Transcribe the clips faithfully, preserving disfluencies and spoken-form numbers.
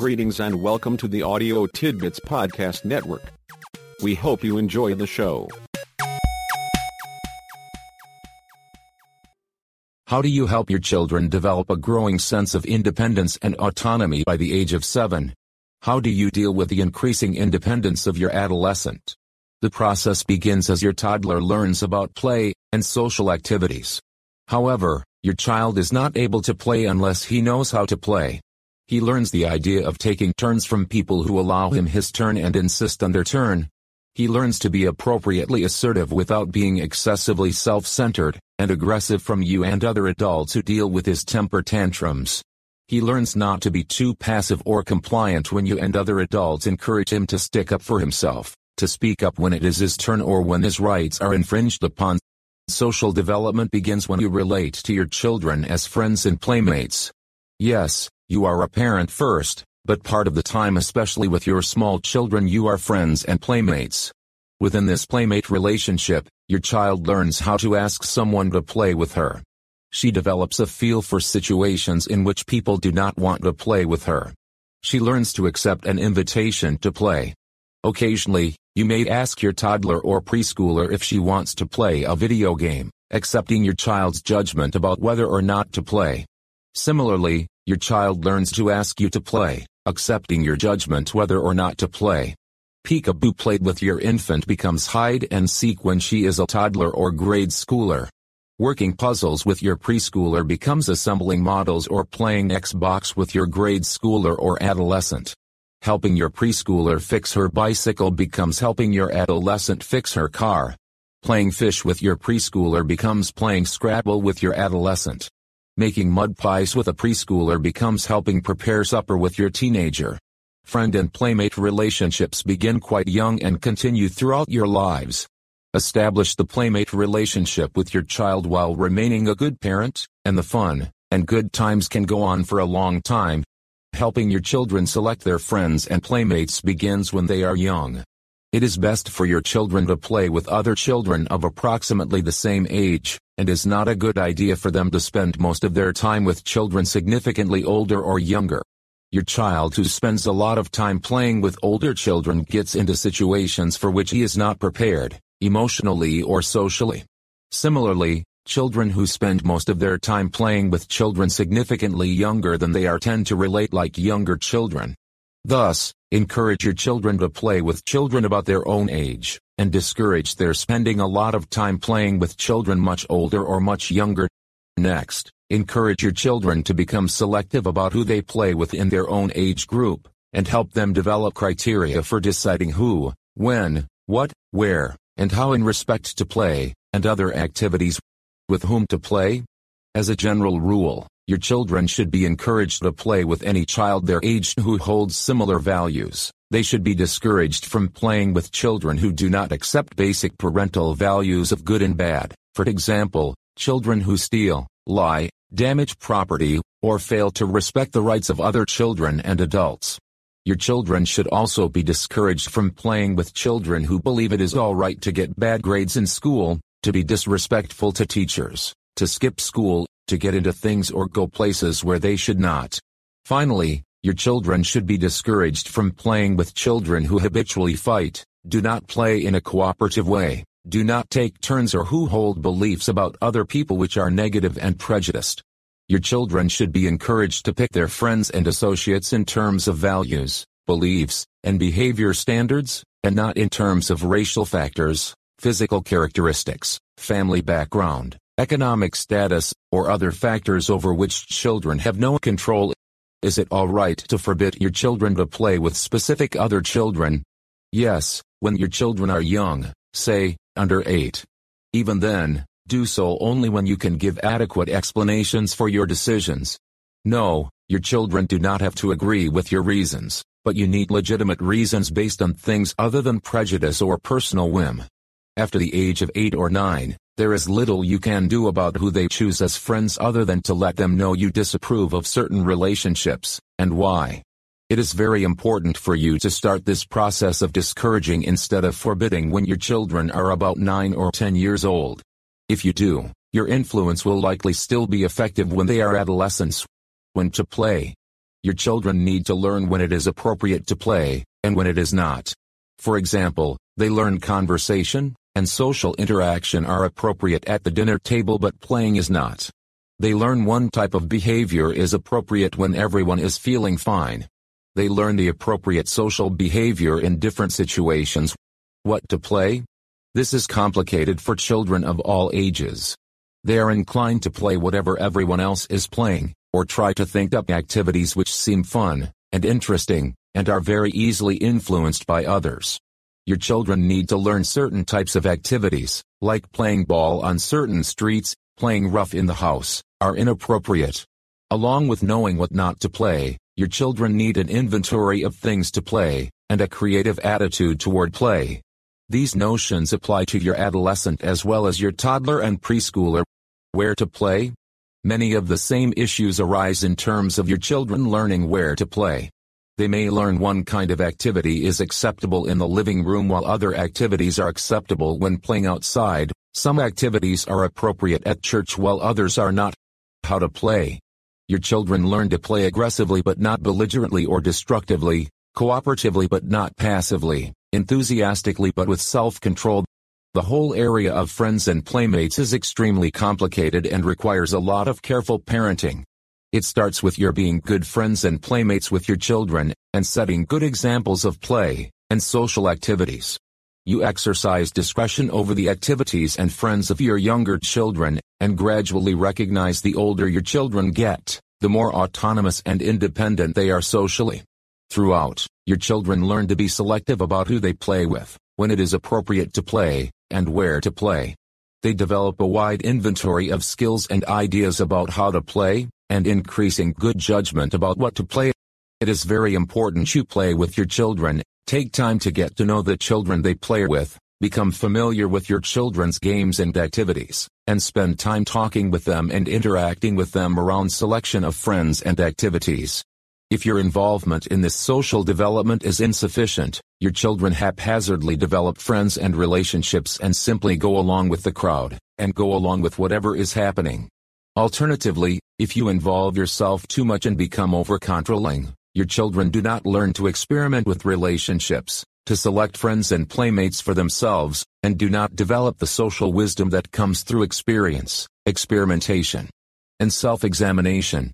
Greetings and welcome to the Audio Tidbits Podcast Network. We hope you enjoy the show. How do you help your children develop a growing sense of independence and autonomy by the age of seven? How do you deal with the increasing independence of your adolescent? The process begins as your toddler learns about play and social activities. However, your child is not able to play unless he knows how to play. He learns the idea of taking turns from people who allow him his turn and insist on their turn. He learns to be appropriately assertive without being excessively self-centered and aggressive from you and other adults who deal with his temper tantrums. He learns not to be too passive or compliant when you and other adults encourage him to stick up for himself, to speak up when it is his turn or when his rights are infringed upon. Social development begins when you relate to your children as friends and playmates. Yes, you are a parent first, but part of the time, especially with your small children, you are friends and playmates. Within this playmate relationship, your child learns how to ask someone to play with her. She develops a feel for situations in which people do not want to play with her. She learns to accept an invitation to play. Occasionally, you may ask your toddler or preschooler if she wants to play a video game, accepting your child's judgment about whether or not to play. Similarly, your child learns to ask you to play, accepting your judgment whether or not to play. Peekaboo played with your infant becomes hide and seek when she is a toddler or grade schooler. Working puzzles with your preschooler becomes assembling models or playing X-Box with your grade schooler or adolescent. Helping your preschooler fix her bicycle becomes helping your adolescent fix her car. Playing Fish with your preschooler becomes playing Scrabble with your adolescent. Making mud pies with a preschooler becomes helping prepare supper with your teenager. Friend and playmate relationships begin quite young and continue throughout your lives. Establish the playmate relationship with your child while remaining a good parent, and the fun and good times can go on for a long time. Helping your children select their friends and playmates begins when they are young. It is best for your children to play with other children of approximately the same age, and is not a good idea for them to spend most of their time with children significantly older or younger. Your child who spends a lot of time playing with older children gets into situations for which he is not prepared, emotionally or socially. Similarly, children who spend most of their time playing with children significantly younger than they are tend to relate like younger children. Thus, encourage your children to play with children about their own age, and discourage their spending a lot of time playing with children much older or much younger. Next, encourage your children to become selective about who they play with in their own age group, and help them develop criteria for deciding who, when, what, where, and how in respect to play, and other activities, with whom to play. As a general rule, your children should be encouraged to play with any child their age who holds similar values. They should be discouraged from playing with children who do not accept basic parental values of good and bad. For example, children who steal, lie, damage property, or fail to respect the rights of other children and adults. Your children should also be discouraged from playing with children who believe it is all right to get bad grades in school, to be disrespectful to teachers, to skip school, to get into things or go places where they should not. Finally, your children should be discouraged from playing with children who habitually fight, do not play in a cooperative way, do not take turns, or who hold beliefs about other people which are negative and prejudiced. Your children should be encouraged to pick their friends and associates in terms of values, beliefs, and behavior standards, and not in terms of racial factors, physical characteristics, family background, economic status, or other factors over which children have no control. Is it all right to forbid your children to play with specific other children? Yes, when your children are young, say, under eight. Even then, do so only when you can give adequate explanations for your decisions. No, your children do not have to agree with your reasons, but you need legitimate reasons based on things other than prejudice or personal whim. After the age of eight or nine, there is little you can do about who they choose as friends other than to let them know you disapprove of certain relationships, and why. It is very important for you to start this process of discouraging instead of forbidding when your children are about nine or ten years old. If you do, your influence will likely still be effective when they are adolescents. When to play. Your children need to learn when it is appropriate to play, and when it is not. For example, they learn conversation and social interaction are appropriate at the dinner table, but playing is not. They learn one type of behavior is appropriate when everyone is feeling fine. They learn the appropriate social behavior in different situations. What to play? This is complicated for children of all ages. They are inclined to play whatever everyone else is playing, or try to think up activities which seem fun and interesting, and are very easily influenced by others. Your children need to learn certain types of activities, like playing ball on certain streets, playing rough in the house, are inappropriate. Along with knowing what not to play, your children need an inventory of things to play, and a creative attitude toward play. These notions apply to your adolescent as well as your toddler and preschooler. Where to play? Many of the same issues arise in terms of your children learning where to play. They may learn one kind of activity is acceptable in the living room while other activities are acceptable when playing outside. Some activities are appropriate at church while others are not. How to play. Your children learn to play aggressively but not belligerently or destructively, cooperatively but not passively, enthusiastically but with self-control. The whole area of friends and playmates is extremely complicated and requires a lot of careful parenting. It starts with your being good friends and playmates with your children, and setting good examples of play and social activities. You exercise discretion over the activities and friends of your younger children, and gradually recognize the older your children get, the more autonomous and independent they are socially. Throughout, your children learn to be selective about who they play with, when it is appropriate to play, and where to play. They develop a wide inventory of skills and ideas about how to play, and increasing good judgment about what to play. It is very important you play with your children, take time to get to know the children they play with, become familiar with your children's games and activities, and spend time talking with them and interacting with them around selection of friends and activities. If your involvement in this social development is insufficient, your children haphazardly develop friends and relationships and simply go along with the crowd, and go along with whatever is happening. Alternatively, if you involve yourself too much and become over-controlling, your children do not learn to experiment with relationships, to select friends and playmates for themselves, and do not develop the social wisdom that comes through experience, experimentation, and self-examination.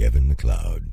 Kevin MacLeod.